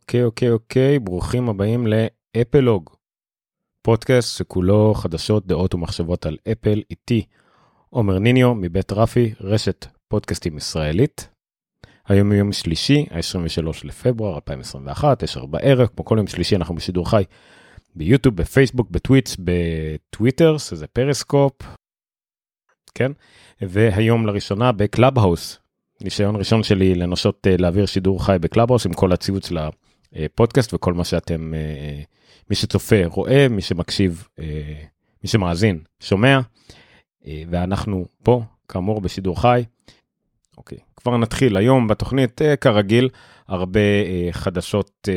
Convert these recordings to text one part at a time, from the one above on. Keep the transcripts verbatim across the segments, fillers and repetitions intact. אוקיי, אוקיי, אוקיי, ברוכים הבאים לאפלוג, פודקאסט שכולו חדשות, דעות ומחשבות על אפל, איתי עומר ניניו מבית רפי, רשת פודקאסטים ישראלית. היום יום שלישי, ה-עשרים ושלושה לפברואר אלפיים עשרים ואחת, תשע בערב, כמו כל יום שלישי אנחנו בשידור חי ביוטיוב, בפייסבוק, בטוויץ', בטוויטר, שזה פריסקופ, כן? והיום לראשונה בקלאב האוס, ניסיון ראשון שלי לנסות להעביר שידור חי בקלאב האוס, עם כל הציוץ לפודקאסט וכל מה שאתם, מי שצופה רואה, מי שמקשיב, מי שמאזין שומע, ואנחנו פה, כאמור, בשידור חי. אוקיי, כבר נתחיל היום בתוכנית, כרגיל, הרבה חדשות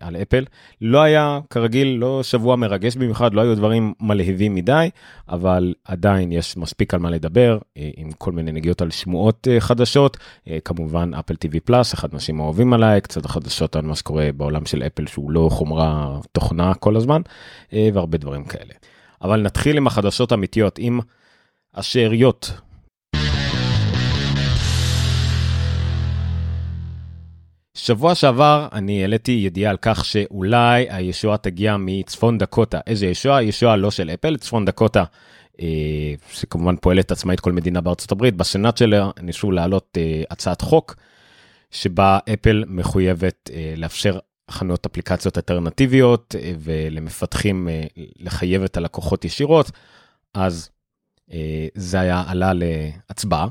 על אפל. לא היה, כרגיל, לא שבוע מרגש במיוחד, לא היו דברים מלהיבים מדי, אבל עדיין יש מספיק על מה לדבר, עם כל מיני נגיעות על שמועות חדשות, כמובן אפל טי וי פלוס, אחד אנשים אוהבים עליי, קצת חדשות על מה שקורה בעולם של אפל, שהוא לא חומרה תוכנה כל הזמן, והרבה דברים כאלה. אבל נתחיל עם החדשות האמיתיות, עם השאריות. שבוע שעבר אני העליתי ידיעה על כך שאולי הישועה תגיע מצפון דקוטה. איזה ישועה? ישועה לא של אפל, צפון דקוטה, אה, שכמובן פועלת עצמאית כל מדינה בארצות הברית. בסנאט שלה ניסו להעלות אה, הצעת חוק, שבה אפל מחויבת אה, לאפשר חנות אפליקציות אלטרנטיביות, אה, ולמפתחים אה, לחייב את הלקוחות ישירות, אז אה, זה היה עלה להצבעה.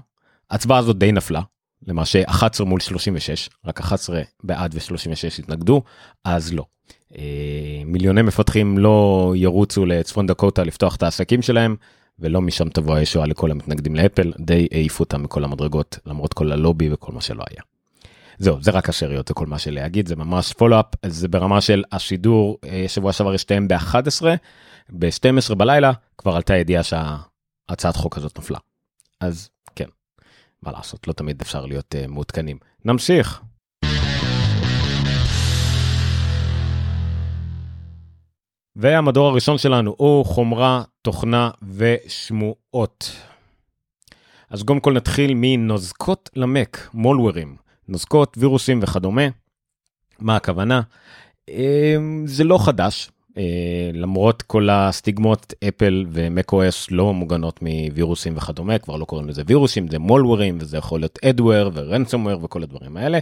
הצבעה הזאת די נפלה. למעשה אחת עשרה מול שלושים ושש, רק אחת עשרה בעד ו-שלושים ושש התנגדו, אז לא. מיליוני מפתחים לא ירוצו לצפון דקוטה לפתוח את העסקים שלהם, ולא משם תבוא הישועה לכל המתנגדים לאפל, די העיפו אותם מכל המדרגות, למרות כל הלובי וכל מה שלא היה. זהו, זה רק השאריות, זה כל מה שלהגיד, זה ממש פולו-אפ, זה ברמה של השידור, שבוע שעבר שתיים ב-אחת עשרה, ב-שתים עשרה בלילה, כבר עלתה ידיעה שהצעת חוק הזאת נפלה. אז מה לעשות, לא תמיד אפשר להיות uh, מעודכנים. נמשיך. והמדור הראשון שלנו הוא חומרה, תוכנה ושמועות. אז גם כל נתחיל מנוזקות למק, מולוורים, נוזקות, וירוסים וכדומה. מה הכוונה? זה לא חדש. למרות כל הסטיגמות, אפל ומק-או-אס לא מוגנות מווירוסים וכדומה, כבר לא קוראים לזה וירוסים, זה מולוורים, וזה יכול להיות adware ורנסומוור וכל הדברים האלה.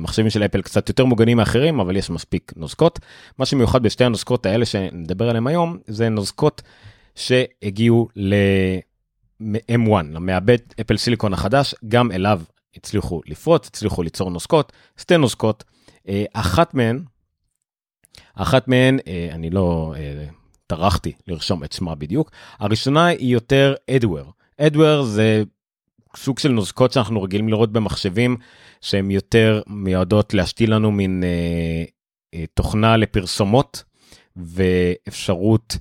מחשבים של אפל קצת יותר מוגנים מאחרים, אבל יש מספיק נוזקות. מה שמיוחד בשתי הנוזקות האלה שנדבר עליהם היום, זה נוזקות שהגיעו ל-אם וואן, למעבד אפל סיליקון החדש, גם אליו הצליחו לפרוץ, הצליחו ליצור נוזקות, שתי נוזקות, אחת מהן, אחת מהן, אני לא טרחתי לרשום את שמה בדיוק, הראשונה היא יותר adware. adware זה סוג של נוזקות שאנחנו רגילים לראות במחשבים, שהן יותר מיועדות להשתיל לנו מין תוכנה לפרסומות, ואפשרות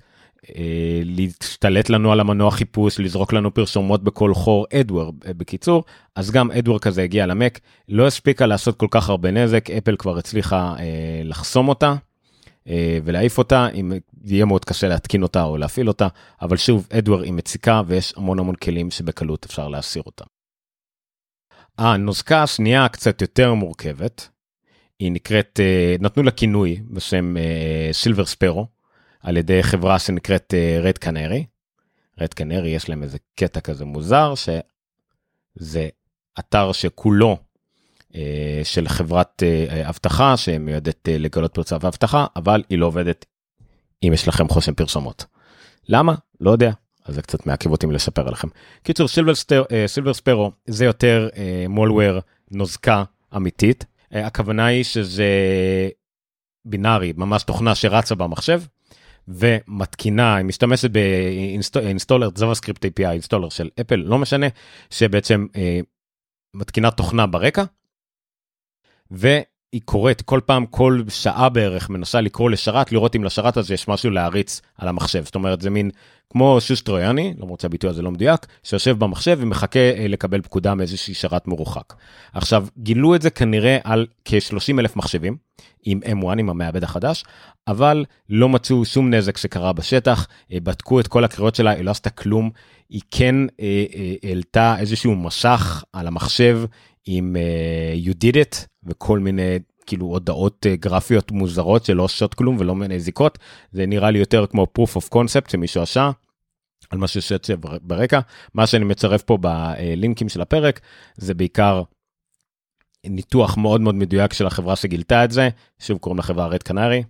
להשתלט לנו על המנוע חיפוש, לזרוק לנו פרסומות בכל חור, adware בקיצור, אז גם adware כזה הגיע למק, לא הספיקה לעשות כל כך הרבה נזק, אפל כבר הצליחה לחסום אותה, ולהעיף אותה, אם יהיה מאוד קשה להתקין אותה או להפעיל אותה, אבל שוב, adware היא מציקה, ויש המון המון כלים שבקלות אפשר להסיר אותה. הנוזקה השנייה קצת יותר מורכבת, היא נקראת, נתנו לה כינוי בשם Silver Sparrow, על ידי חברה שנקראת Red Canary. Red Canary יש להם איזה קטע כזה מוזר, שזה אתר שכולו, של חברת אבטחה, שמיועדת לגלות פרצה ואבטחה, אבל היא לא עובדת אם יש לכם חוסם פרסומות. למה? לא יודע. אז זה קצת מעכב אותי מלספר עליכם. קיצור, סילבר ספרו זה יותר מולוור, נוזקה אמיתית. הכוונה היא שזה בינארי, ממש תוכנה שרצה במחשב, ומתקינה, היא משתמשת באינסטולר, JavaScript איי פי איי, אינסטולר של אפל, לא משנה, שבעצם מתקינה תוכנה ברקע, והיא קוראת כל פעם, כל שעה בערך, מנסה לקרוא לשרת, לראות אם לשרת הזה יש משהו להריץ על המחשב. זאת אומרת, זה מין כמו שוש טרויאני, למרות שהביטוי הזה לא מדויק, שיושב במחשב ומחכה לקבל פקודה מאיזושהי שרת מרוחק. עכשיו, גילו את זה כנראה על כ-שלושים אלף מחשבים, עם אם וואן, עם המעבד החדש, אבל לא מצאו שום נזק שקרה בשטח, בדקו את כל הקריאות שלה, לא עשתה כלום, היא כן העלתה איזשהו משך על המחשב, עם uh, you did it, וכל מיני כאילו הודעות גרפיות מוזרות שלא שוט כלום ולא מנזיקות, זה נראה לי יותר כמו proof of concept שמישהו עשה, על משהו ששת ברקע. מה שאני מצרף פה בלינקים של הפרק, זה בעיקר ניתוח מאוד מאוד מדויק של החברה שגילתה את זה, שוב קוראים לחברה רד קנרי,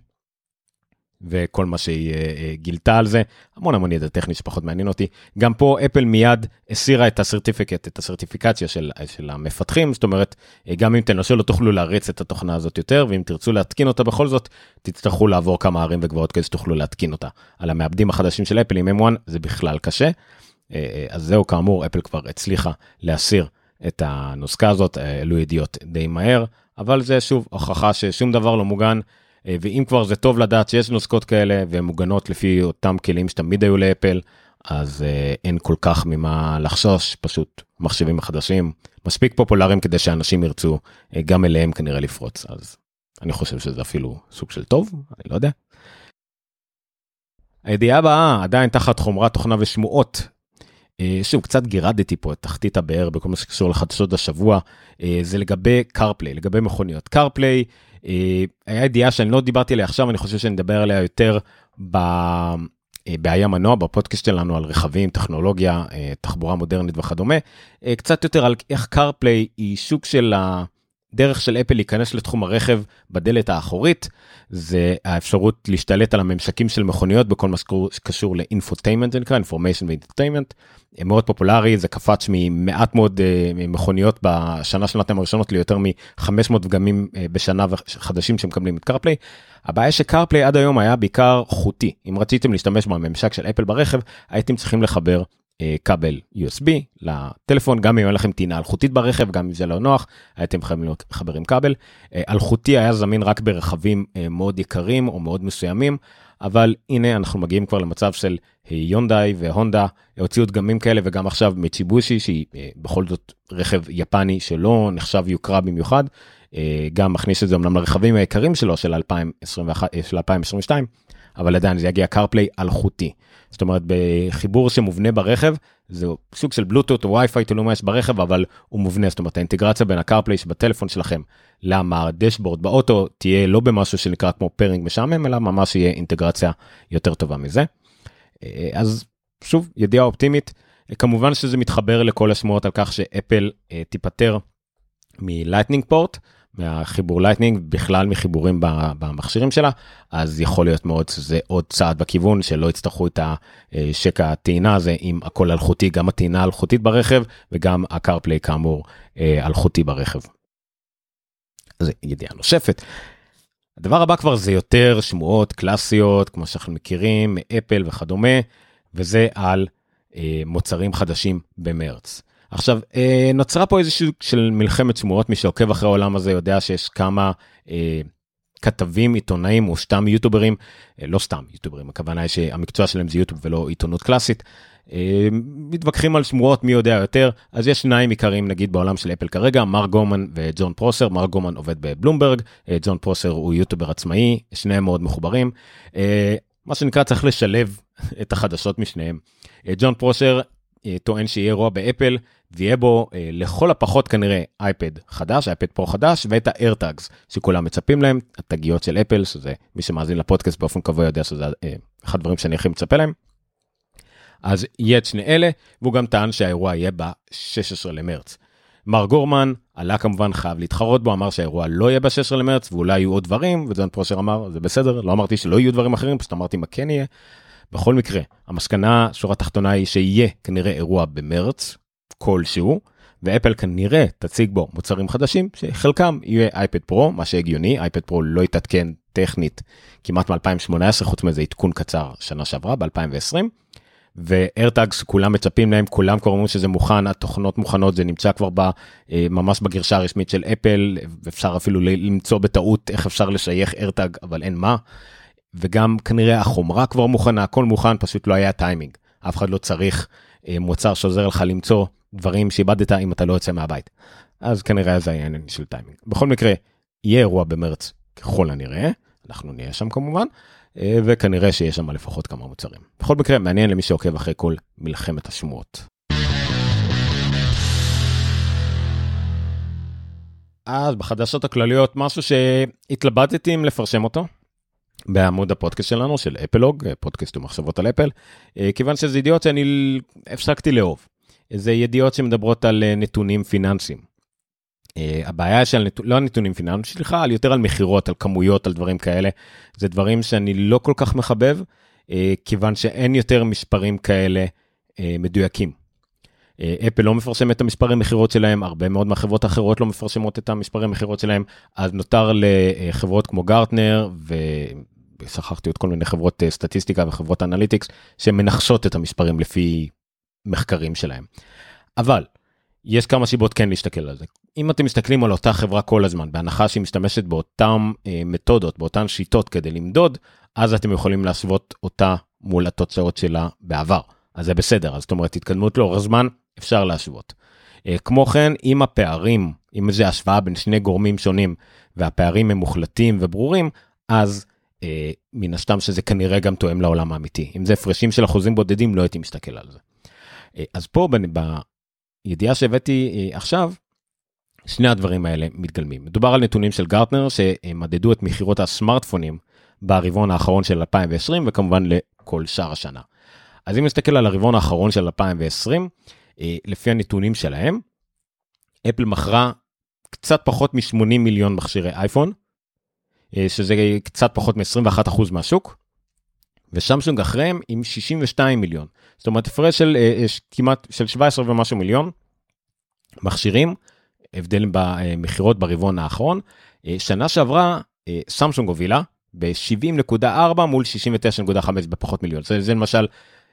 וכל מה שהיא גילתה על זה, המון המון ידע טכני שפחות מעניין אותי. גם פה אפל מיד הסירה את הסרטיפיקט, את הסרטיפיקציה של, של המפתחים, זאת אומרת, גם אם תנסו לא תוכלו להריץ את התוכנה הזאת יותר, ואם תרצו להתקין אותה בכל זאת, תצטרכו לעבור כמה ערים וגבעות כדי שתוכלו להתקין אותה. על המעבדים החדשים של אפל עם אם אחת, זה בכלל קשה, אז זהו, כאמור, אפל כבר הצליחה להסיר את הנוסקה הזאת, אלו ידיעות די מהר, אבל זה שוב הוכחה ששום דבר לא מוגן, ואם כבר זה טוב לדעת שיש נוסקות כאלה, והן מוגנות לפי אותם כלים שתמיד היו לאפל, אז אין כל כך ממה לחשוש, פשוט מחשבים החדשים, מספיק פופולריים כדי שאנשים ירצו גם אליהם כנראה לפרוץ, אז אני חושב שזה אפילו סוג של טוב, אני לא יודע. הידיעה הבאה, עדיין תחת חומרת תוכנה ושמועות, שוב, קצת גירדתי פה את תחתית הבאר בכל מה שקשור לחדשות השבוע, זה לגבי CarPlay, לגבי מכוניות. CarPlay היה ידיעה שאני לא דיברתי עליה עכשיו, אני חושב שנדבר עליה יותר בבעיה מנוע, בפודקאסט שלנו על רכבים, טכנולוגיה, תחבורה מודרנית וכדומה, קצת יותר על איך CarPlay היא שוק של הדרך של אפל להיכנס לתחום הרכב בדלת האחורית, זה האפשרות להשתלט על הממשקים של מכוניות, בכל מה שקשור לאינפוטיימנט, זה נקרא, אינפורמיישן ואינפוטיימנט, מאוד פופולרי, זה קפץ ממעט מאוד מכוניות בשנה שנתיים הראשונות, ליותר מ-חמש מאות דגמים בשנה חדשים שמקבלים את CarPlay. הבעיה ש-CarPlay עד היום היה בעיקר חוטי, אם רציתם להשתמש בממשק של אפל ברכב, הייתם צריכים לחבר כבל יו אס בי לטלפון, גם אם היה לכם טעינה אלחוטית ברכב, גם אם זה לא נוח, הייתם חברים כבל. אלחוטי היה זמין רק ברכבים מאוד יקרים או מאוד מסוימים, אבל הנה אנחנו מגיעים כבר למצב של יונדאי והונדה, הוציאו דגמים כאלה, וגם עכשיו מיצובישי, שהיא בכל זאת רכב יפני שלא נחשב יוקרה במיוחד, גם מכניס את זה אמנם לרכבים היקרים שלו של אלפיים עשרים ואחת, של אלפיים עשרים ושתיים, אבל עדיין זה יגיע CarPlay אלחוטי. זאת אומרת, בחיבור שמובנה ברכב, זה סוג של בלוטות או וי-פיי תלומה יש ברכב, אבל הוא מובנה, זאת אומרת, האינטגרציה בין ה-CarPlay שבטלפון שלכם, למה הדשבורד באוטו תהיה לא במשהו שנקרא כמו פרינג משעמם, אלא ממש יהיה אינטגרציה יותר טובה מזה. אז שוב, ידיעה אופטימית, כמובן שזה מתחבר לכל השמועות על כך שאפל תיפטר מ-Lightning Port, מהחיבור לייטנינג, בכלל מחיבורים במכשירים שלה, אז יכול להיות מאוד שזה עוד צעד בכיוון, שלא יצטרכו את השקע הטעינה הזה, עם הכל אלחוטי, גם הטעינה אלחוטית ברכב, וגם הקארפליי כאמור אלחוטי ברכב. אז ידיעה נושפת. הדבר הבא כבר זה יותר שמועות קלאסיות, כמו שאנחנו מכירים, אפל וכדומה, וזה על מוצרים חדשים במרץ. עכשיו, נוצרה פה איזשהו של מלחמת שמועות, מי שעוקב אחרי העולם הזה יודע שיש כמה אה, כתבים, עיתונאים או סתם יוטוברים, אה, לא סתם יוטוברים, הכוונה היא שהמקצוע שלהם זה יוטיוב ולא עיתונות קלאסית, אה, מתווכחים על שמועות מי יודע יותר, אז יש שניים עיקריים נגיד בעולם של אפל כרגע, מרק גורמן וג'ון פרוסר, מרק גורמן עובד בבלומברג, אה, ג'ון פרוסר הוא יוטובר עצמאי, שניהם מאוד מחוברים, אה, מה שנקרא צריך לשלב את החדשות משניהם, אה, ג'ון פרוסר, טוען שיהיה אירוע באפל, ויהיה בו לכל הפחות כנראה אייפד חדש, אייפד פרו חדש, ואת האיירטאגס שכולם מצפים להם, התגיות של אפל, שזה מי שמאזין לפודקאסט באופן קבוע יודע שזה אחד הדברים שאני הכי מצפה להם, אז יהיה את שני אלה, והוא גם טען שהאירוע יהיה ב-שישה עשר למרץ. מר גורמן עלה כמובן חייב להתחרות בו, אמר שהאירוע לא יהיה ב-שישה עשר למרץ, ואולי יהיו עוד דברים, וג'ון פרוסר אמר, זה בסדר, לא אמרתי שלא יהיו דברים אחרים, פשוט אמרתי מה כן יהיה. בכל מקרה, המסקנה, שורה תחתונה היא שיהיה כנראה אירוע במרץ, כלשהו, ואפל כנראה תציג בו מוצרים חדשים, שחלקם יהיה אייפד פרו, מה שהגיוני, אייפד פרו לא יתעדכן טכנית, כמעט מ-אלפיים שמונה עשרה, חוץ מזה עדכון קצר שנה שעברה, ב-אלפיים עשרים, ואיירטאגס כולם מצפים להם, כולם קוראים שזה מוכן, התוכנות מוכנות, זה נמצא כבר ב, ממש בגרשה הרשמית של אפל, אפשר אפילו למצוא בטעות איך אפשר לשייך איירטאג, אבל אין מה. וגם כנראה החומרה כבר מוכנה, הכל מוכן, פשוט לא היה טיימינג. אף אחד לא צריך מוצר שעוזר לך למצוא דברים שאיבדת אם אתה לא יוצא מהבית. אז כנראה זה היה עניין של טיימינג. בכל מקרה, יהיה אירוע במרץ ככל הנראה, אנחנו נהיה שם כמובן, וכנראה שיהיה שם לפחות כמה מוצרים. בכל מקרה, מעניין למי שעוקב אחרי כל מלחמת השמועות. אז בחדשות הכלליות, משהו שהתלבטתי אם לפרשם אותו, בעמוד הפודקאסט שלנו, של אפלוג, פודקאסט ומחשבות על אפל, כיוון שזה ידיעות שאני הפסקתי לאהוב. זה ידיעות שמדברות על נתונים פיננסיים. הבעיה של, לא נתונים פיננסיים, שלך, על יותר על מחירות, על כמויות, על דברים כאלה. זה דברים שאני לא כל כך מחבב, כיוון שאין יותר משפרים כאלה מדויקים. אפל לא מפרשם את המספרי מחירות שלהם, הרבה מאוד מהחברות האחרות לא מפרשמות את המספרי מחירות שלהם, אז נותר לחברות כמו גרטנר, ושכחתי עוד כל מיני חברות סטטיסטיקה וחברות אנליטיקס, שמנחשות את המספרים לפי מחקרים שלהם. אבל, יש כמה סיבות כן להסתכל על זה. אם אתם מסתכלים על אותה חברה כל הזמן, בהנחה שהיא משתמשת באותן מתודות, באותן שיטות כדי למדוד, אז אתם יכולים להשוות אותה מול התוצאות שלה בעבר. אז זה בסדר, אז זאת אומרת, התקדמות לאורך זמן, אפשר להשוות. כמו כן, אם הפערים, אם זה השוואה בין שני גורמים שונים, והפערים הם מוחלטים וברורים, אז אה, מן הסתם שזה כנראה גם תואם לעולם האמיתי. אם זה הפרשים של אחוזים בודדים, לא הייתי מסתכל על זה. אה, אז פה, ב- בידיעה שהבאתי אה, עכשיו, שני הדברים האלה מתגלמים. מדובר על נתונים של גרטנר, שמדדו את מחירות הסמארטפונים, ברבעון האחרון של אלפיים ועשרים, וכמובן לכל שאר השנה. אז אם נסתכל על הרבעון האחרון של אלפיים ועשרים, לפי הנתונים שלהם, אפל מכרה קצת פחות מ-שמונים מיליון מכשירי אייפון, שזה קצת פחות מ-עשרים ואחד אחוז מהשוק, ושמסונג אחריהם עם שישים ושניים מיליון. זאת אומרת, הפרש של כמעט, של שבע עשרה ומשהו מיליון מכשירים, הבדלים במחירות ברבעון האחרון. שנה שעברה, סמסונג הובילה ב-שבעים נקודה ארבע מול שישים ותשע נקודה חמש בפחות מיליון. זה למשל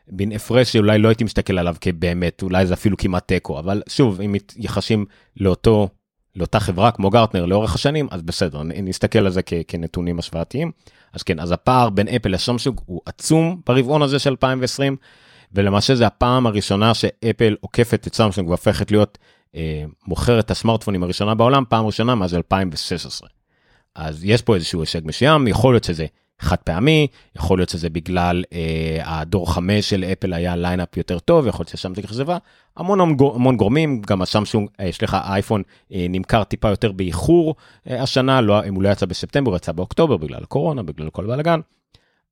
בין הפרש שאולי לא הייתי מסתכל עליו כבאמת, אולי זה אפילו כמעט טקו, אבל שוב, אם יחשים לאותו, לאותה חברה כמו גרטנר לאורך השנים, אז בסדר, נסתכל על זה כ- כנתונים השוואתיים. אז כן, אז הפער בין אפל לשמסונג הוא עצום ברבעון הזה של אלפיים ועשרים, ולמעשה זה הפעם הראשונה שאפל עוקפת את סמסונג והפכת להיות אה, מוכרת הסמארטפונים הראשונה בעולם, פעם ראשונה מאז אלפיים ושש עשרה. אז יש פה איזשהו הישג משיעם, יכול להיות שזה חד פעמי, יכול להיות שזה בגלל אה, הדור חמש של אפל היה ליינאפ יותר טוב, יכול להיות ששם זה כחזבה, המון, המון גורמים, גם השמסונג, יש לך אייפון, אה, נמכר טיפה יותר באיחור אה, השנה, לא, אם הוא לא יצא בספטמבר, הוא יצא באוקטובר, בגלל הקורונה, בגלל כל בלגן,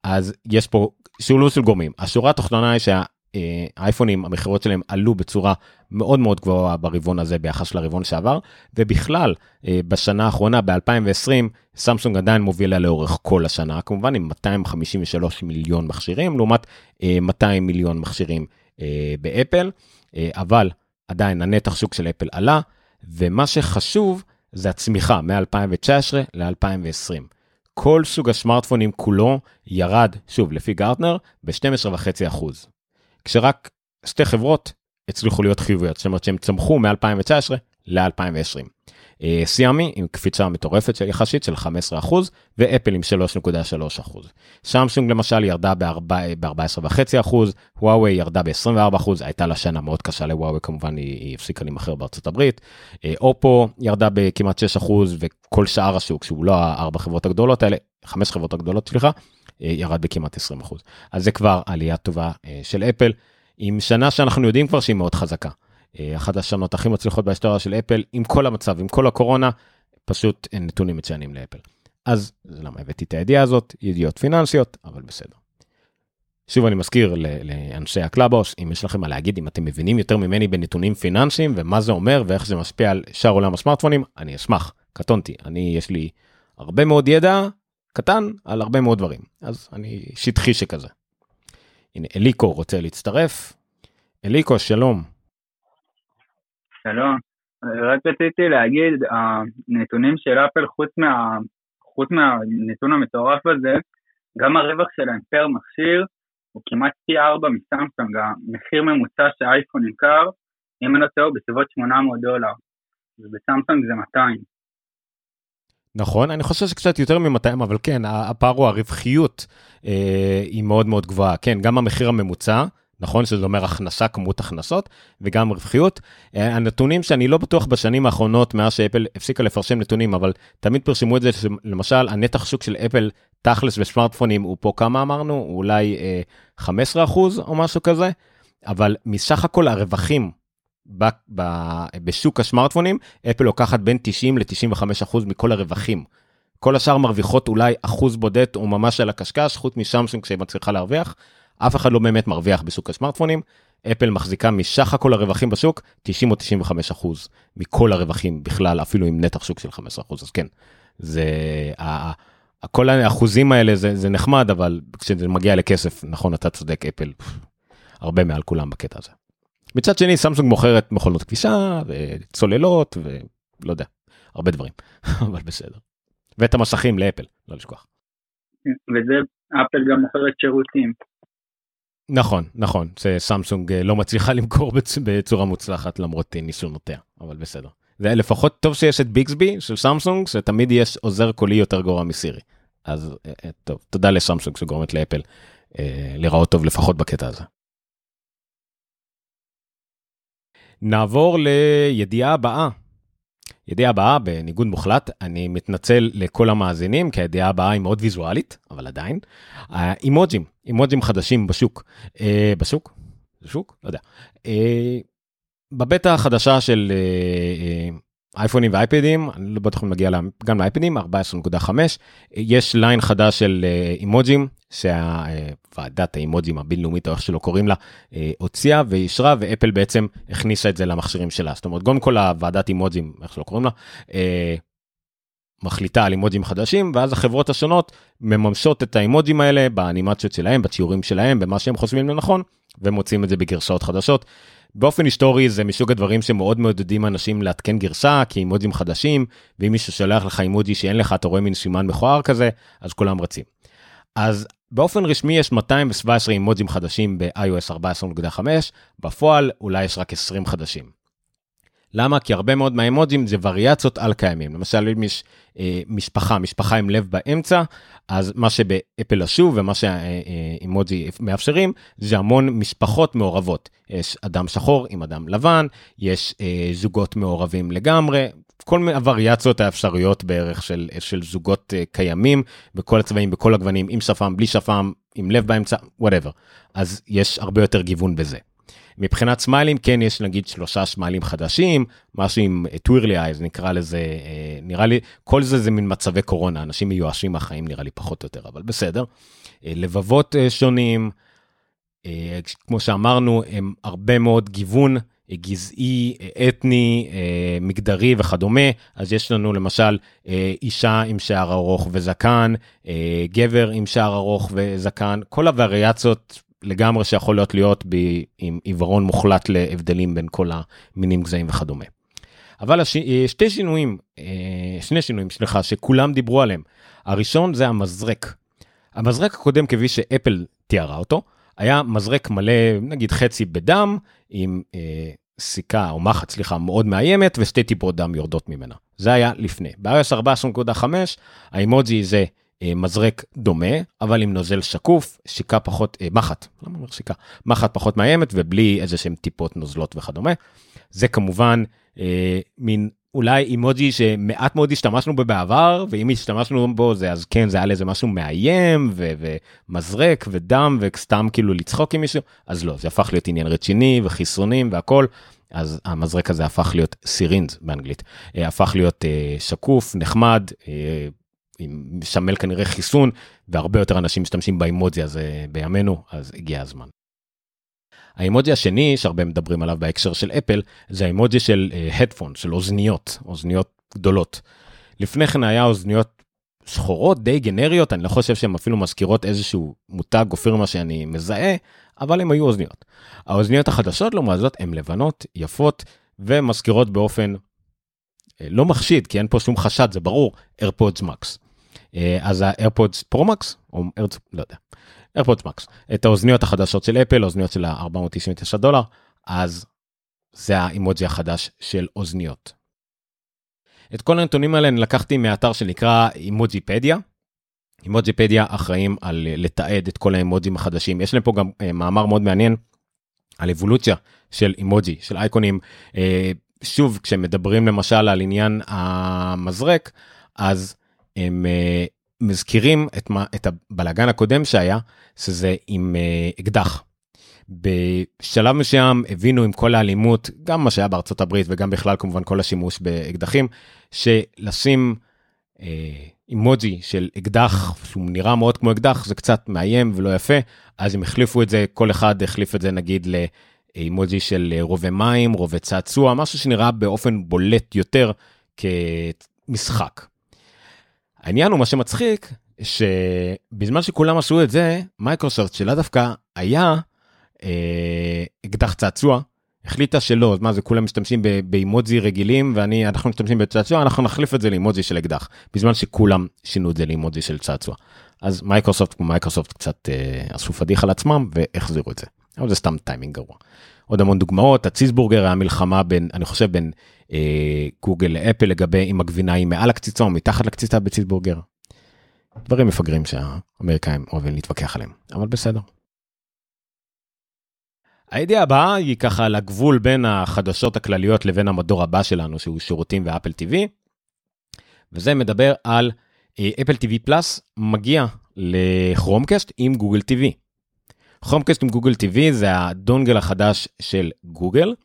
אז יש פה שילוב של גורמים. השורה התחתונה היא שהאייפונים, המחירות שלהם עלו בצורה מאוד מאוד גבוהה ברבעון הזה, ביחס לרבעון שעבר, ובכלל, בשנה האחרונה, ב-אלפיים ועשרים, סמסונג עדיין מובילה לאורך כל השנה, כמובן עם מאתיים חמישים ושלושה מיליון מכשירים, לעומת מאתיים מיליון מכשירים באפל, אבל עדיין הנתח שוק של אפל עלה, ומה שחשוב זה הצמיחה, מ-אלפיים ותשע עשרה ל-אלפיים ועשרים. כל סוג הסמארטפונים כולו ירד, שוב, לפי גרטנר, ב-שתים עשרה נקודה חמש אחוז. כשרק שתי חברות הצליחו להיות חיוביות, זאת אומרת שהם צמחו מ-אלפיים ותשע עשרה ל-אלפיים ועשרים. סיאמי עם קפיצה מטורפת של יחסית של חמישה עשר אחוז, ואפל עם שלוש נקודה שלוש אחוז. סמסונג למשל ירדה ב-ארבע עשרה נקודה חמש אחוז, הוואוי ירדה ב-עשרים וארבע אחוז, הייתה לה שנה מאוד קשה להוואוי, כמובן היא הפסיקה למחר בארצות הברית. אופו ירדה בכמעט שישה אחוז, וכל שאר השוק, שהוא לא הארבע חברות הגדולות האלה, חמש חברות הגדולות סליחה, ירד בכמעט עשרים אחוז. אז זה כבר עלייה טובה של אפל, עם שנה שאנחנו יודעים כבר שהיא מאוד חזקה. אחת השנות הכי מצליחות בהיסטוריה של אפל, עם כל המצב, עם כל הקורונה, פשוט נתונים מצוינים לאפל. אז למה הבאתי את הידיעה הזאת? ידיעות פיננסיות, אבל בסדר. שוב אני מזכיר לאנשי הקלאבוס, אם יש לכם מה להגיד, אם אתם מבינים יותר ממני בנתונים פיננסיים, ומה זה אומר, ואיך זה משפיע על שאר עולם הסמארטפונים, אני אשמח, קטונתי, אני יש לי הרבה מאוד ידע, קטן, על הרבה מאוד דברים, אז אני שטחי שכזה. הנה, אליקו רוצה להצטרף. אליקו, שלום. שלום, רק רציתי להגיד, הנתונים של אפל, חוץ מה, חוץ מהנתון המטורף הזה, גם הרווח שלהם פר מכשיר, הוא כמעט פי ארבע מסמסונג, המחיר ממוצע שהאייפון נמכר, אם אני רוצה הוא בסביבות שמונה מאות דולר, ובסמסונג זה מאתיים. נכון, אני חושב שקצת יותר מ-מאתיים, אבל כן, הפער הוא הרווחיות אה, היא מאוד מאוד גבוהה, כן, גם המחיר הממוצע, נכון, שזה אומר הכנסה, כמות הכנסות, וגם רווחיות. הנתונים שאני לא בטוח בשנים האחרונות, מאז שאפל הפסיקה לפרשם נתונים, אבל תמיד פרשמו את זה, למשל, הנתח שוק של אפל, תכלס בסמארטפונים, הוא פה כמה אמרנו, הוא אולי חמישה עשר אחוז או משהו כזה, אבל מסך הכל הרווחים ב, ב, בשוק השמארטפונים, אפל לוקחת בין תשעים ל-תשעים וחמישה אחוז מכל הרווחים. כל השאר מרוויחות אולי אחוז בודד וממש על הקשקש, חוץ משמסונג שמצליחה להרוויח. אף אחד לא באמת מרוויח בשוק השמארטפונים. אפל מחזיקה משך כל הרווחים בשוק, תשעים או תשעים וחמישה אחוז מכל הרווחים בכלל, אפילו עם נתח שוק של חמישה עשר אחוז. אז כן, זה, כל האחוזים האלה זה, זה נחמד, אבל כשזה מגיע לכסף, נכון, אתה צודק, אפל הרבה מעל כולם בקטע הזה. מצד שני, סמסונג מוכרת מכונות כבישה, וצוללות, ולא יודע, הרבה דברים, אבל בסדר. ואת המסכים לאפל, לא לשכוח. וזה, אפל גם מוכרת שירותים. נכון, נכון, שסמסונג לא מצליחה למכור בצורה מוצלחת, למרות ניסיונותיה, אבל בסדר. זה לפחות טוב שיש את ביגסבי של סמסונג, שתמיד יש עוזר קולי יותר גרוע מסירי. אז טוב, תודה לסמסונג שגורמת לאפל לראות טוב לפחות בקטע הזה. נעבור לידיעה הבאה. ידיעה הבאה בניגוד מוחלט, אני מתנצל לכל המאזינים, כי הידיעה הבאה היא מאוד ויזואלית, אבל עדיין. אימוג'ים, אימוג'ים חדשים בשוק. אה, בשוק? בשוק? לא יודע. אה, בבטא החדשה של אה, אייפונים ואייפדים, אני לא בטוח מגיע גם לאייפדים, ארבע עשרה נקודה חמש, יש ליין חדש של אימוג'ים, שוועדת האימוג'ים הבינלאומית, או איך שלא קוראים לה, הוציאה וישרה, ואפל בעצם הכניסה את זה למכשירים שלה. זאת אומרת, גם כל הוועדת אימוג'ים, איך שלא קוראים לה, מחליטה על אימוג'ים חדשים, ואז החברות השונות מממשות את האימוג'ים האלה, באנימציות שלהם, בציורים שלהם, במה שהם חושבים לנכון, ומוצאים את זה בגרסאות חדשות. באופן היסטורי זה משוק הדברים שמאוד מעודדים אנשים להתקן גרסה, כי אימוג'ים חדשים, ואם מישהו שולח לך אימוג'י שאין לך, אתה רואה מין שימן מכוער כזה, אז כולם רצים. אז באופן רשמי יש מאתיים שבע עשרה אימוג'ים חדשים ב-iOS ארבע עשרה נקודה חמש, בפועל אולי יש רק עשרים חדשים. למה? כי הרבה מאוד מהאימוג'ים זה וריאציות על קיימים. למשל, אם יש אה, משפחה, משפחה עם לב באמצע, אז מה שבאפל השוב ומה שהאימוג'י מאפשרים, זה המון משפחות מעורבות. יש אדם שחור עם אדם לבן, יש אה, זוגות מעורבים לגמרי, כל הווריאציות האפשריות בערך של, של זוגות אה, קיימים, בכל הצבעים, בכל הגוונים, עם שפם, בלי שפם, עם לב באמצע, whatever. אז יש הרבה יותר גיוון בזה. מבחינת סמיילים, כן, יש נגיד שלושה סמיילים חדשים, משהו עם טווירלי אייז, נקרא לזה, נראה לי, כל זה זה מין מצבי קורונה, אנשים מיואשים מהחיים נראה לי פחות או יותר, אבל בסדר. לבבות שונים, כמו שאמרנו, הם הרבה מאוד גיוון, גזעי, אתני, מגדרי וכדומה, אז יש לנו למשל אישה עם שיער ארוך וזקן, גבר עם שיער ארוך וזקן, כל הווריאציות לגמרי שיכול להיות להיות ב, עם עיוורון מוחלט להבדלים בין כל המינים גזעים וכדומה. אבל הש, שתי שינויים, שני שינויים שלך שכולם דיברו עליהם. הראשון זה המזרק. המזרק הקודם כפי שאפל תיארה אותו, היה מזרק מלא נגיד חצי בדם, עם אה, סיכה או מחץ, סליחה, מאוד מאיימת, ושתי טיפות דם יורדות ממנה. זה היה לפני. ב-iOS ארבע עשרה נקודה חמש, האימוג'י זה מזרק דומה, אבל עם נוזל שקוף, שיקה פחות, מחט, למה אומר שיקה? מחט פחות מאיימת, ובלי איזה שהם טיפות נוזלות וכדומה. זה כמובן אה, מין אולי אימוג'י שמעט מאוד השתמשנו בו בעבר, ואם השתמשנו בו זה, אז כן, זה היה לזה משהו מאיים, ו- ומזרק ודם, וסתם כאילו לצחוק עם מישהו, אז לא, זה הפך להיות עניין רציני וחיסונים והכל, אז המזרק הזה הפך להיות סירינז באנגלית, אה, הפך להיות אה, שקוף, נחמד, אה, משמל כנראה חיסון, והרבה יותר אנשים משתמשים באימוג'י הזה בימינו, אז הגיע הזמן. האימוג'י השני, שהרבה מדברים עליו בהקשר של אפל, זה האימוג'י של הדפון, של אוזניות, אוזניות גדולות. לפני כן היה אוזניות שחורות, די גנריות, אני לא חושב שהן אפילו מזכירות איזשהו מותג או פירמה שאני מזהה, אבל הן היו אוזניות. האוזניות החדשות, לעומת זאת, הן לבנות, יפות, ומזכירות באופן לא מחשיד, כי אין פה שום חשד, זה ברור, AirPods Max. אז ה-AirPods Pro Max, או AirPods, לא יודע, AirPods Max, את האוזניות החדשות של אפל, אוזניות של ארבע מאות תשעים ותשע דולר, אז זה האימוג'י החדש של אוזניות. את כל הנתונים האלה לקחתי מאתר שנקרא Emoji Pedeia. Emoji Pedeia אחראים על לתעד את כל האימוג'ים החדשים. יש להם פה גם מאמר מאוד מעניין על אבולוציה של אימוג'י, של אייקונים, שוב, כשמדברים למשל על עניין המזרק, אז הם uh, מזכירים את, מה, את הבלגן הקודם שהיה, שזה עם uh, אקדח. בשלב משם הבינו עם כל האלימות, גם מה שהיה בארצות הברית וגם בכלל כמובן כל השימוש באקדחים, שלשים אימוג'י של אקדח, שהוא נראה מאוד כמו אקדח, זה קצת מאיים ולא יפה, אז הם החליפו את זה, כל אחד החליף את זה נגיד לאימוג'י של רובי מים, רובי צעצוע, משהו שנראה באופן בולט יותר כמשחק. העניין הוא מה שמצחיק, שבזמן שכולם עשו את זה, מייקרוסופט שלה דווקא היה אקדח צעצוע, החליטה שלא, מה זה, כולם משתמשים באימוג'י רגילים, ואנחנו משתמשים בצעצוע, אנחנו נחליף את זה לאימוג'י של אקדח, בזמן שכולם שינו את זה לאימוג'י של צעצוע. אז מייקרוסופט, מייקרוסופט קצת עשו פדיחה על עצמם, והחזירו את זה. אבל זה סתם טיימינג גרוע. עוד המון דוגמאות, הציזבורגר, המלחמה בין, אני חושב, בין גוגל לאפל, לגבי אם הגבינה היא מעל הקציצה או מתחת לקציצה בציזבורגר. דברים מפגרים שהאמריקאים אוהבים להתווכח עליהם, אבל בסדר. האידאה הבאה היא ככה לגבול בין החדשות הכלליות לבין המדור הבא שלנו, שהוא שירותים ואפל טי וי, וזה מדבר על אפל טי וי פלאס מגיע לכרומקאסט עם גוגל טי וי. כרומקאסט עם גוגל טי וי זה הדונגל החדש של גוגל,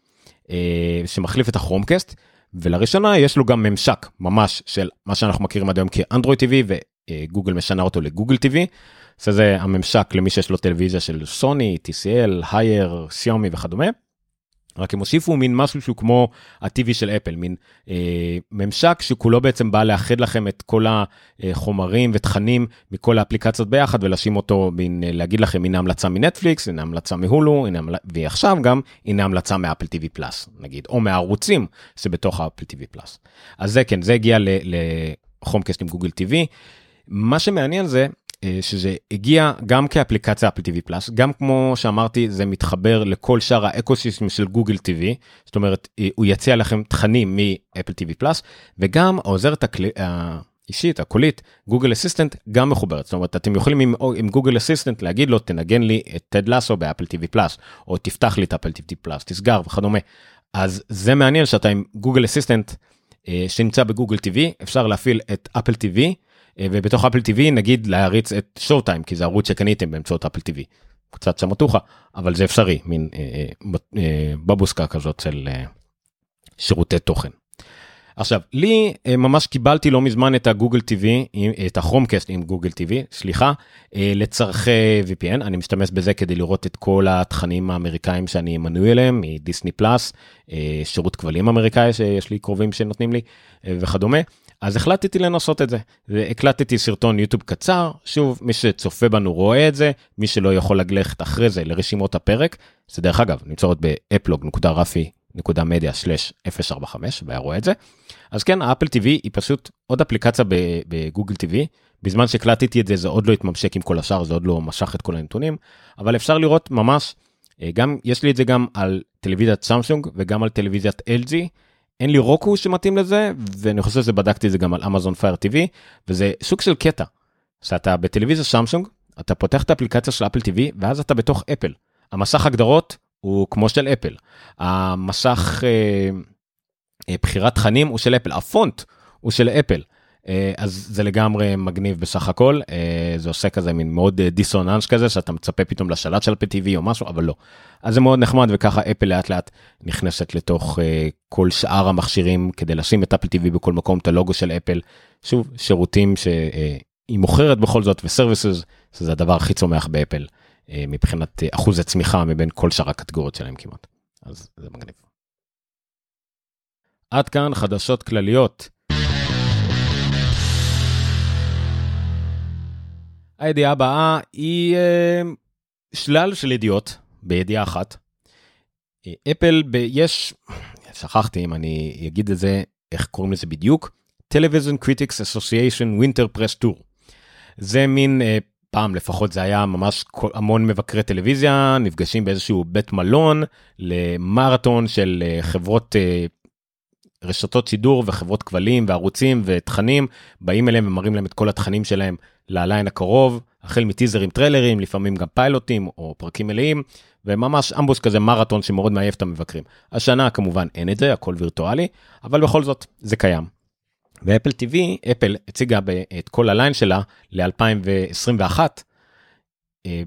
שמחליף את הכרומקאסט, ולראשונה יש לו גם ממשק ממש של מה שאנחנו מכירים עד היום כאנדרואיד טי וי, וגוגל משנה אותו לגוגל טי וי, שזה הממשק למי שיש לו טלוויזיה של סוני, טי סי אל, הייר, סיומי וכדומה, רק הם הוסיפו מין משהו שהוא כמו הטי וי של אפל, מין אה, ממשק שכולו בעצם בא לאחד לכם את כל החומרים ותכנים מכל האפליקציות ביחד, ולשים אותו, בין, להגיד לכם, הנה המלצה מנטפליקס, הנה המלצה מהולו, הנה המלצה, ועכשיו גם הנה המלצה מאפל טי וי פלאס, נגיד, או מהערוצים שבתוך האפל טי וי פלאס. אז זה כן, זה הגיע לחומקאסט עם גוגל טי וי. מה שמעניין זה, שזה הגיע גם כאפליקציה Apple טי וי Plus, גם כמו שאמרתי, זה מתחבר לכל שאר האקוסיסטם של גוגל טי וי, זאת אומרת, הוא יציע לכם תכנים מ-Apple טי וי Plus, וגם העוזרת האישית, הקולית, גוגל אסיסטנט, גם מחוברת, זאת אומרת, אתם יכולים עם, עם גוגל אסיסטנט להגיד לו, תנגן לי את טד לסו באפל טי וי Plus, או תפתח לי את אפל טי וי Plus, תסגר וכדומה, אז זה מעניין שאתה עם גוגל אסיסטנט, שנמצא בגוגל טי וי, אפשר להפעיל את אפל טי וי, ובתוך אפל טי וי נגיד להריץ את שואו-טיים, כי זה ערוץ שקניתם באמצעות אפל טי וי, קצת שמתוחה, אבל זה אפשרי, מין אה, אה, בבוסקה כזאת של אה, שירותי תוכן. עכשיו, לי אה, ממש קיבלתי לא מזמן את הגוגל טי וי, את הכרומקאסט עם גוגל טי וי, סליחה, אה, לצרכי וי פי אן, אני משתמש בזה כדי לראות את כל התכנים האמריקאים שאני מנוי אליהם, מדיסני פלאס, אה, שירות כבלים אמריקאי שיש לי קרובים שנותנים לי, אה, וכדומה, אז החלטתי לנסות את זה, והקלטתי סרטון יוטיוב קצר, שוב, מי שצופה בנו רואה את זה, מי שלא יכול לגלכת אחרי זה לרשימות הפרק, זה דרך אגב, נמצאות ב-אפלוג דוט רפי דוט מדיה סלש אפס ארבעים וחמש, והרואה את זה, אז כן, האפל טי וי היא פשוט עוד אפליקציה בגוגל טי וי, בזמן שהקלטתי את זה, זה עוד לא התממשק עם כל השאר, זה עוד לא משך את כל הנתונים, אבל אפשר לראות ממש, גם, יש לי את זה גם על טלוויזיית סמסונג, וגם על טלוויזיית אל ג'י, אין לי רוקו שמתאים לזה, ואני חושב שבדקתי את זה גם על אמזון פייר טי וי, וזה סוג של קטע, שאתה בטלוויזיה סמסונג, אתה פותח את האפליקציה של אפל טי וי, ואז אתה בתוך אפל. המסך הגדרות הוא כמו של אפל. המסך אה, אה, בחירת תכנים הוא של אפל. הפונט הוא של אפל. אה, אז זה לגמרי מגניב בסך הכל. אה, זה עושה כזה מין מאוד אה, דיסוננס כזה, שאתה מצפה פתאום לשלט של אפל טי וי או משהו, אבל לא. אז זה מאוד נחמד, וככה אפל לאט לאט נכנסת לתוך אה, כל שאר המכשירים, כדי לשים את אפל טי וי בכל מקום, את הלוגו של אפל, שוב, שירותים שהיא אה, מוכרת בכל זאת, וסרוויסז, שזה הדבר הכי צומח באפל, אה, מבחינת אה, אחוז הצמיחה, מבין כל שאר הקטגוריות שלהם כמעט. אז זה מגניב. עד כאן חדשות כלליות. הידיעה הבאה היא אה, שלל של ידיעות, בידיעה אחת. אפל יש, שכחתי אם אני אגיד את זה, איך קוראים לזה בדיוק, Television Critics Association Winter Press Tour. זה מין, פעם לפחות זה היה ממש המון מבקרי טלוויזיה, נפגשים באיזשהו בית מלון, למרתון של חברות רשתות שידור וחברות כבלים וערוצים ותכנים, באים אליהם ומראים להם את כל התכנים שלהם לעליין הקרוב, החל מטיזרים, טרילרים, לפעמים גם פיילוטים או פרקים מלאים, וממש אמבוש כזה מרתון שמאוד מעייף את המבקרים. השנה כמובן אין את זה, הכל וירטואלי, אבל בכל זאת זה קיים. ואפל טי וי, אפל הציגה את כל הליין שלה ל-אלפיים עשרים ואחת,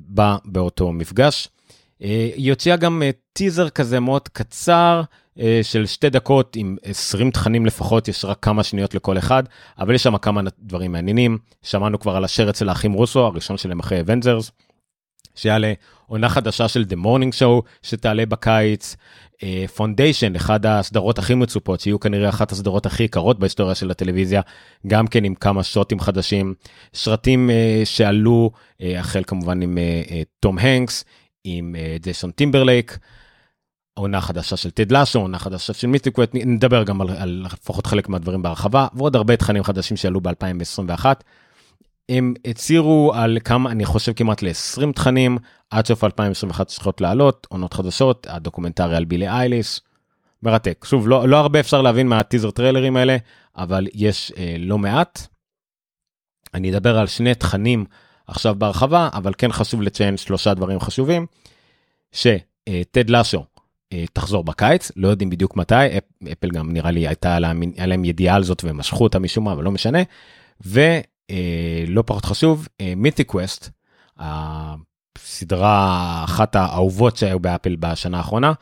בא באותו מפגש, היא הוציאה גם טיזר כזה מאוד קצר, של שתי דקות עם עשרים תכנים לפחות, יש רק כמה שניות לכל אחד, אבל יש שם כמה דברים מעניינים, שמענו כבר על השרץ של האחים רוסו, הראשון שלהם אחרי אבנג'רס, שיעלה עונה חדשה של The Morning Show, שתעלה בקיץ, פונדיישן, אחד הסדרות הכי מצופות, שיהיו כנראה אחת הסדרות הכי יקרות בהיסטוריה של הטלוויזיה, גם כן עם כמה שוטים חדשים, שרטים שעלו, החל כמובן עם תום הנקס, עם ג'ייסון טימברלייק, עונה חדשה של טד לאשו, עונה חדשה של מיסטיקוויט, נדבר גם על, על לפחות חלק מהדברים בהרחבה, ועוד הרבה תכנים חדשים שעלו ב-אלפיים עשרים ואחת, הם הצירו על כמה, אני חושב כמעט ל-עשרים תכנים, עד סוף אלפיים עשרים ואחת שצריכות לעלות, עונות חדשות, הדוקומנטרי על בילי אייליש, מרתק. שוב, לא, לא הרבה אפשר להבין מהטיזר טריילרים האלה, אבל יש אה, לא מעט. אני אדבר על שני תכנים עכשיו בהרחבה, אבל כן חשוב לציין שלושה דברים חשובים, שטד לאשו, תחזור בקיץ, לא יודעים בדיוק מתי, אפל גם נראה לי הייתה עליהם ידיעה על זאת, ומשכו אותה משום מה, אבל לא משנה, ולא פחות חשוב, Mythic Quest, הסדרה אחת האהובות שהיו באפל בשנה האחרונה,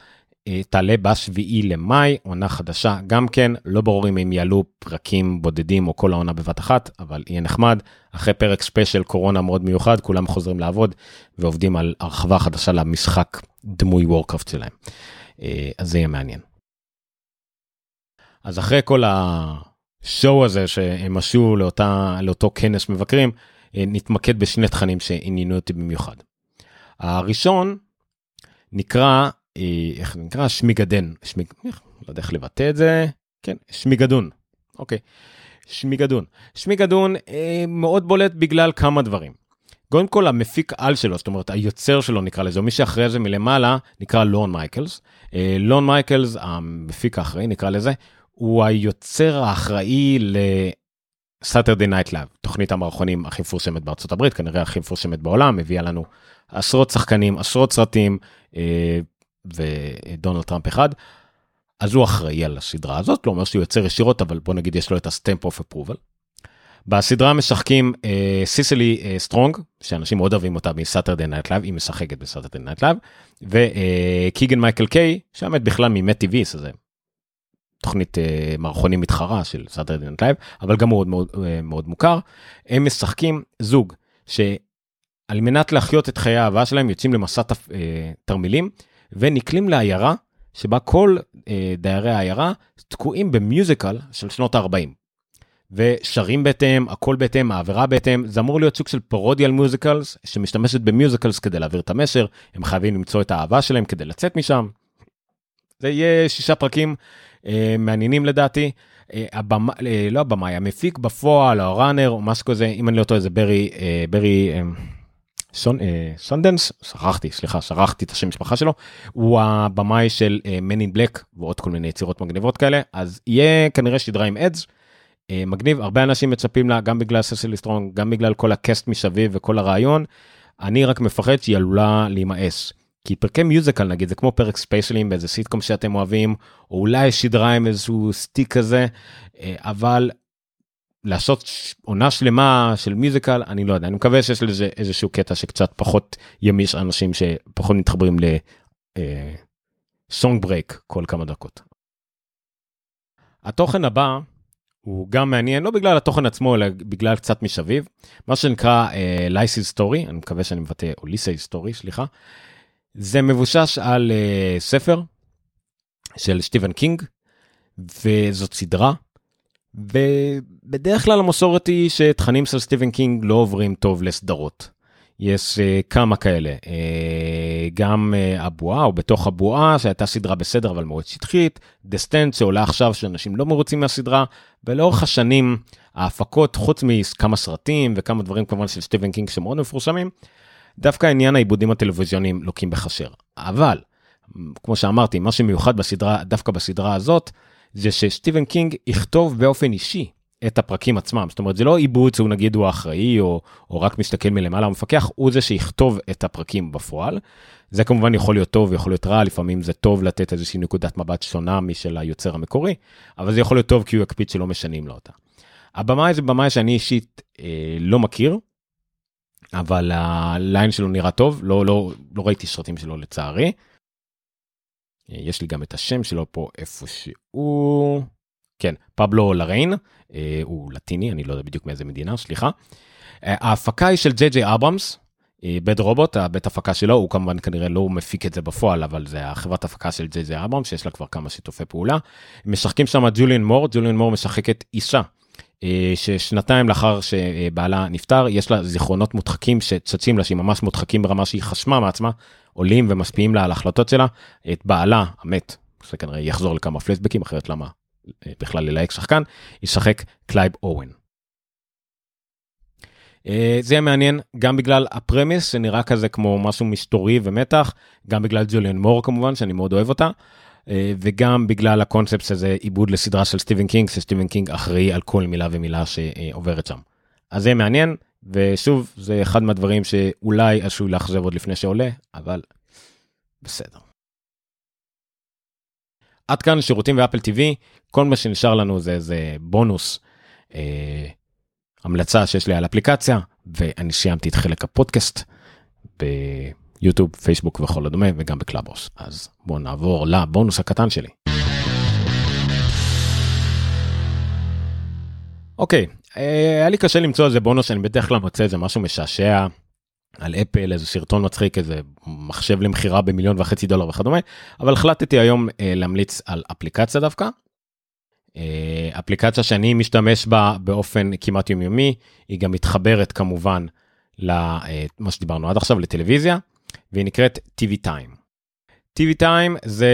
תעלה בשביעי למאי, עונה חדשה גם כן, לא ברור אם הם יעלו פרקים בודדים, או כל העונה בבת אחת, אבל יהיה נחמד, אחרי פרק ספיישל קורונה מאוד מיוחד, כולם חוזרים לעבוד, ועובדים על הרחבה חדשה למשחק דמוי וורקראפט שלהם. אז זה יהיה מעניין. אז אחרי כל השואו הזה שהם משהו לאותה, לאותו כנס מבקרים, נתמקד בשני תכנים שעניינו אותי במיוחד. הראשון נקרא, איך נקרא? שמיגדן. שמיג... לא יודע איך לבטא את זה. כן, שמיגדון. אוקיי. שמיגדון. שמיגדון מאוד בולט בגלל כמה דברים. קודם כל, המפיק על שלו, זאת אומרת, היוצר שלו נקרא לזה, מי שאחרי זה מלמעלה, נקרא לון מייקלס. לון מייקלס, המפיק האחראי נקרא לזה, הוא היוצר האחראי ל-Saturday Night Live, תוכנית המערכונים הכי מפורסמת בארצות הברית, כנראה הכי מפורסמת בעולם, הביאה לנו עשרות שחקנים, עשרות סרטים, ודונלד טראמפ אחד, אז הוא אחראי על הסדרה הזאת, לא אומר שהוא יוצר ישירות, אבל בוא נגיד יש לו את ה-Stamp of Approval, בסדרה משחקים סיסלי סטרונג, שאנשים מאוד אוהבים אותה מסאטרדי נייט לייב, היא משחקת בסאטרדי נייט לייב, וקיגן מייקל קיי, שעמד בכלל ממט טי וי, שזה תוכנית מערכונים מתחרה של סאטרדי נייט לייב, אבל גם מאוד מאוד מוכר, הם משחקים זוג, שעל מנת להחיות את חיי האהבה שלהם, יוצאים למסע תרמילים, ונקלים לעיירה, שבה כל דיירי העיירה, תקועים במיוזיקל של שנות ה-ארבעים, ושרים בהתאם, הכל בהתאם, העבירה בהתאם, זה אמור להיות סוג של פרודיאל מיוזיקלס, שמשתמשת במיוזיקלס כדי להעביר את המשר, הם חייבים למצוא את האהבה שלהם כדי לצאת משם, זה יהיה שישה פרקים אה, מעניינים לדעתי, אה, הבמה, אה, לא הבמה, המפיק בפועל, או ראנר, או משהו כזה, אם אני לא טועה, זה ברי, אה, ברי אה, שון, אה, סונדנס, שכחתי, סליחה, שכחתי את השם משפחה שלו, הוא הבמאי של אה, Man in Black, ועוד כל מיני יצירות מגניבות כאלה, אז יהיה כנראה שדרה עם עדס, מגניב, הרבה אנשים מצפים לה, גם בגלל ססילי סטרונג, גם בגלל כל הקסט משביב וכל הרעיון, אני רק מפחד שהיא עלולה להימאס, כי פרקי מיוזיקל נגיד, זה כמו פרק ספיישלים באיזה סיטקום שאתם אוהבים, או אולי שדרה עם איזשהו סטיק כזה, אבל לעשות עונה שלמה של מיוזיקל, אני לא יודע, אני מקווה שיש לזה איזשהו קטע שקצת פחות ימיש אנשים שפחות מתחברים לסונג ברייק כל כמה דקות. התוכן הבא, הוא גם מעניין, לא בגלל התוכן עצמו, אלא בגלל קצת משביב, מה שנקרא uh, Lysis Story, אני מקווה שאני מבטא, או Lysis Story, סליחה, זה מבושש על uh, ספר של סטיבן קינג, וזאת סדרה, ובדרך כלל המסורת היא שתכנים של סטיבן קינג לא עוברים טוב לסדרות. יש uh, כמה כאלה, uh, גם uh, הבועה, או בתוך הבועה, שהייתה סדרה בסדר, אבל מאוד שטחית, דסטנט שעולה עכשיו שאנשים לא מרוצים מהסדרה, ולאורך השנים, ההפקות, חוץ מכמה סרטים, וכמה דברים כמובן של סטיבן קינג שמאוד מפורסמים, דווקא עניין העיבודים הטלוויזיונים לוקים בחשר. אבל, כמו שאמרתי, מה שמיוחד בסדרה, דווקא בסדרה הזאת, זה שסטיבן קינג יכתוב באופן אישי, את הפרקים עצמם, זאת אומרת, זה לא עיבוד, שהוא נגיד הוא האחראי, או, או רק מסתכל מלמעלה, המפקח, הוא זה שיכתוב את הפרקים בפועל, זה כמובן יכול להיות טוב, יכול להיות רע, לפעמים זה טוב לתת איזושהי נקודת מבט שונה, משל היוצר המקורי, אבל זה יכול להיות טוב, כי הוא יקפיד שלא משנים לו אותה. הבמה זה במה שאני אישית אה, לא מכיר, אבל הליין שלו נראה טוב, לא, לא, לא ראיתי סרטים שלו לצערי. יש לי גם את השם שלו פה איפשהו, כן, פבלו לריין, אה, הוא לטיני, אני לא יודע בדיוק מאיזה מדינה, סליחה. אה, ההפקה היא של ג'יי ג'יי אברמס, אה, בית רובוט, הבית הפקה שלו, הוא כמובן כנראה לא מפיק את זה בפועל, אבל זה החברת הפקה של ג'יי ג'יי אברמס, שיש לה כבר כמה שיתופי פעולה. משחקים שם ג'וליאן מור, ג'וליאן מור משחקת אישה, ששנתיים לאחר שבעלה נפטר, יש לה זיכרונות מודחקים שצצים לה, שהיא ממש מודחקים ברמה שהיא חשמה מעצמה, עולים ומשפיעים לה על ההחלטות שלה, את בעלה המת, שכנראה יחזור לכמה פלשבקים, אחרת למה בכלל ללהק שחקן, ישחק קלייב אוון. זה יהיה מעניין, גם בגלל הפרמיס, שנראה כזה כמו משהו מסתורי ומתח, גם בגלל ג'וליאן מור כמובן, שאני מאוד אוהב אותה, וגם בגלל הקונספט שזה עיבוד לסדרה של סטיבן קינג, שסטיבן קינג אחראי על כל מילה ומילה שעוברת שם. אז זה מעניין, ושוב, זה אחד מהדברים שאולי עשוי להחזב עוד לפני שעולה, אבל בסדר. עד כאן שירותים ואפל טי וי, כל מה שנשאר לנו זה איזה בונוס, אה, המלצה שיש לי על אפליקציה, ואני סיימתי את חלק הפודקאסט בפודקאסט, יוטיוב, פייסבוק וכל הדומה, וגם בקלאבוס. אז בואו נעבור לבונוס הקטן שלי. אוקיי, היה לי קשה למצוא איזה בונוס, אני בדרך כלל מוצא איזה משהו משעשע על אפל, איזה סרטון מצחיק, איזה מחשב למחירה במיליון וחצי דולר וכדומה, אבל החלטתי היום להמליץ על אפליקציה דווקא. אפליקציה שאני משתמש בה באופן כמעט יומיומי, היא גם מתחברת כמובן למה שדיברנו עד עכשיו, לטלוויזיה, והיא נקראת טי וי Time. טי וי Time זה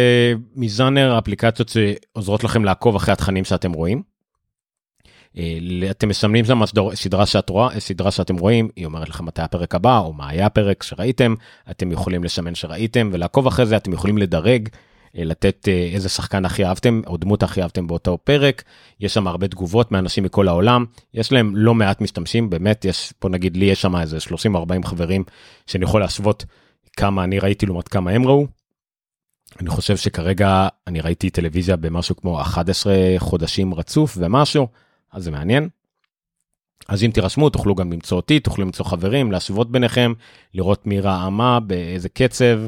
מזנר אפליקציות שעוזרות לכם לעקוב אחרי התכנים שאתם רואים. אתם מסמנים שם סדרה שאת רואה, סדרה שאתם רואים, היא אומרת לכם מתי הפרק הבא, או מה היה הפרק שראיתם, אתם יכולים לשמן שראיתם, ולעקוב אחרי זה אתם יכולים לדרג, לתת איזה שחקן הכי אהבתם, או דמות הכי אהבתם באותו פרק, יש שם הרבה תגובות מאנשים מכל העולם, יש להם לא מעט משתמשים, באמת, יש, פה נגיד לי יש שם איזה שלושים ארבעים חברים, שאני יכול להשוות כמה אני ראיתי לעומת כמה הם ראו, אני חושב שכרגע אני ראיתי טלוויזיה במשהו כמו אחד עשר חודשים רצוף ומשהו, אז זה מעניין. אז אם תירשמו, תוכלו גם למצוא אותי, תוכלו למצוא חברים, להשוות ביניכם, לראות מי ראה מה, באיזה קצב,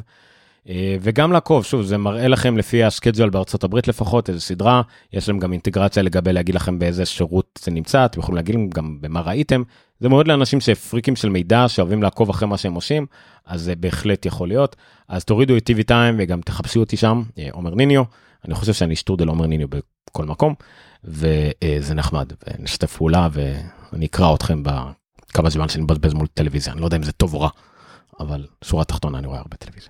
וגם לעקוב, שוב, זה מראה לכם לפי הסקייג'ול בארצות הברית לפחות, איזו סדרה, יש להם גם אינטגרציה לגבי להגיד לכם באיזה שירות זה נמצא, אתם יכולים להגיד גם במה ראיתם, זה מאוד לאנשים שפריקים של מידע, שאוהבים לעקוב אחרי מה שהם עושים, אז זה בהחלט יכול להיות, אז תורידו את טי וי Time וגם תחפשו אותי שם, עומר ניניו, אני חושב שאני אשתור דל עומר ניניו בכל מקום, וזה נחמד, ונשתף פעולה, ואני אקרא אתכם בכמה זמן שאני מבזבז מול טלוויזיה, אני לא יודע אם זה טוב או רע, אבל שורה תחתונה אני רואה הרבה טלוויזיה.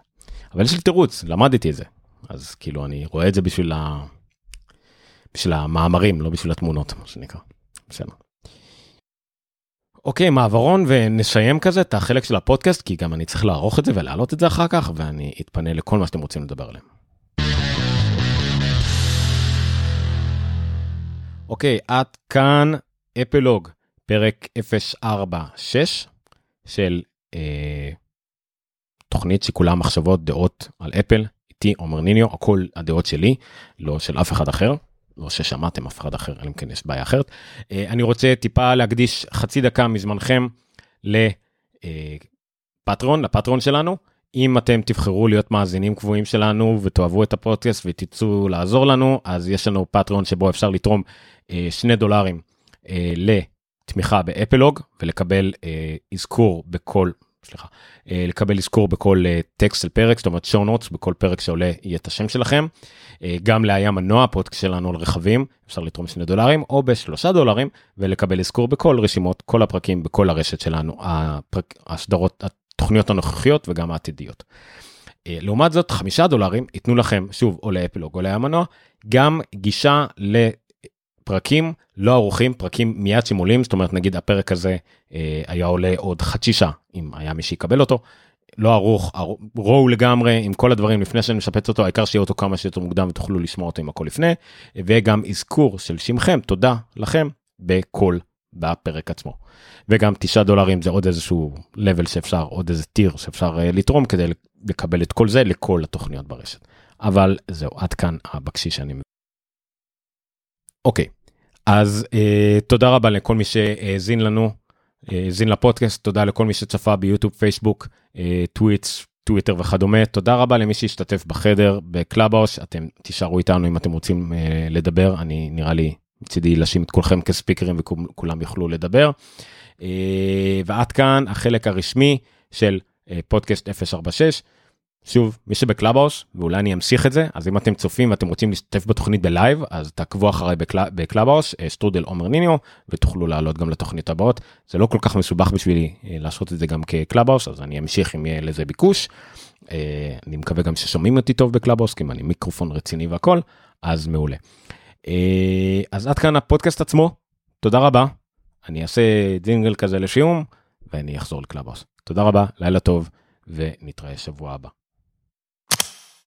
אבל יש לי תירוץ, למדתי את זה. אז כאילו אני רואה את זה בשביל, ה... בשביל המאמרים, לא בשביל התמונות, מה שנקרא. בסדר. אוקיי, מעברון ונסיים כזה את החלק של הפודקאסט, כי גם אני צריך לערוך את זה ולהעלות את זה אחר כך, ואני אתפנה לכל מה שאתם רוצים לדבר עליהם. אוקיי, עד כאן אפלוג, פרק אפס ארבע שש של... אה... תוכנית שכולם מחשבות דעות על אפל, איתי עומר ניניו, הכל הדעות שלי, לא של אף אחד אחר, לא ששמעתם אף אחד אחר, אלא אם כן יש בעיה אחרת. אני רוצה טיפה להקדיש חצי דקה מזמנכם לפטרון, לפטרון שלנו, אם אתם תבחרו להיות מאזינים קבועים שלנו ותאהבו את הפודקאסט ותצאו לעזור לנו, אז יש לנו פטרון שבו אפשר לתרום שני דולרים לתמיכה באפלוג, ולקבל אזכור בכל פרק, סליחה, לקבל אזכור בכל טקסט של פרק, זאת אומרת show notes, בכל פרק שעולה יהיה את השם שלכם, גם להיום מנוע, פודקאסט שלנו על רכבים, אפשר לתרום שני דולרים, או בשלושה דולרים, ולקבל אזכור בכל רשימות, כל הפרקים, בכל הרשת שלנו, הפרק, הסדרות, התוכניות הנוכחיות, וגם העתידיות. לעומת זאת, חמישה דולרים, ייתנו לכם, שוב, או לאפלוג, או להיום מנוע, גם גישה לתקסט, פרקים לא ארוכים, פרקים מיד שמולים, זאת אומרת נגיד הפרק הזה אה, היה עולה עוד חצי שעה, אם היה מי שיקבל אותו, לא ארוך, רואו לגמרי עם כל הדברים לפני שאני משפץ אותו, העיקר שיהיה אותו כמה שיותר מוקדם ותוכלו לשמוע אותו עם הכל לפני, וגם אזכור של שמכם, תודה לכם, בכל בפרק עצמו. וגם תשעה דולרים זה עוד איזשהו לבל שאפשר, עוד איזה טיר שאפשר אה, לתרום כדי לקבל את כל זה לכל התוכניות ברשת. אבל זהו, עד כאן הבקשי שאני מביא. אוקיי, אז אה, תודה רבה לכל מי שהאזין לנו, האזין לפודקאסט, תודה לכל מי שצפה ביוטיוב, פייסבוק, טוויטס, טוויטר וכדומה, תודה רבה למי שהשתתף בחדר, בקלאבהאוס, אתם תישארו איתנו אם אתם רוצים לדבר, אני נראה לי מצידי לשים את כולכם כספיקרים וכולם יוכלו לדבר, ועד כאן החלק הרשמי של פודקאסט אפס ארבע שש, שוב, מי שבקלאבהאוס, ואולי אני אמשיך את זה, אז אם אתם צופים ואתם רוצים להשתתף בתוכנית בלייב, אז תעקבו אחריי בקלאבהאוס, שטרודל עומר ניניו, ותוכלו לעלות גם לתוכנית הבאות. זה לא כל כך מסובך בשבילי לעשות את זה גם כקלאבהאוס, אז אני אמשיך אם יהיה לזה ביקוש. אני מקווה גם ששומעים אותי טוב בקלאבהאוס, כי אם אני מיקרופון רציני והכל, אז מעולה. אז עד כאן הפודקאסט עצמו, תודה רבה. אני אעשה דינגל כזה לשיום, ואני אחזור לקלאבהאוס. תודה רבה, לילה טוב, ונתראה שבוע הבא.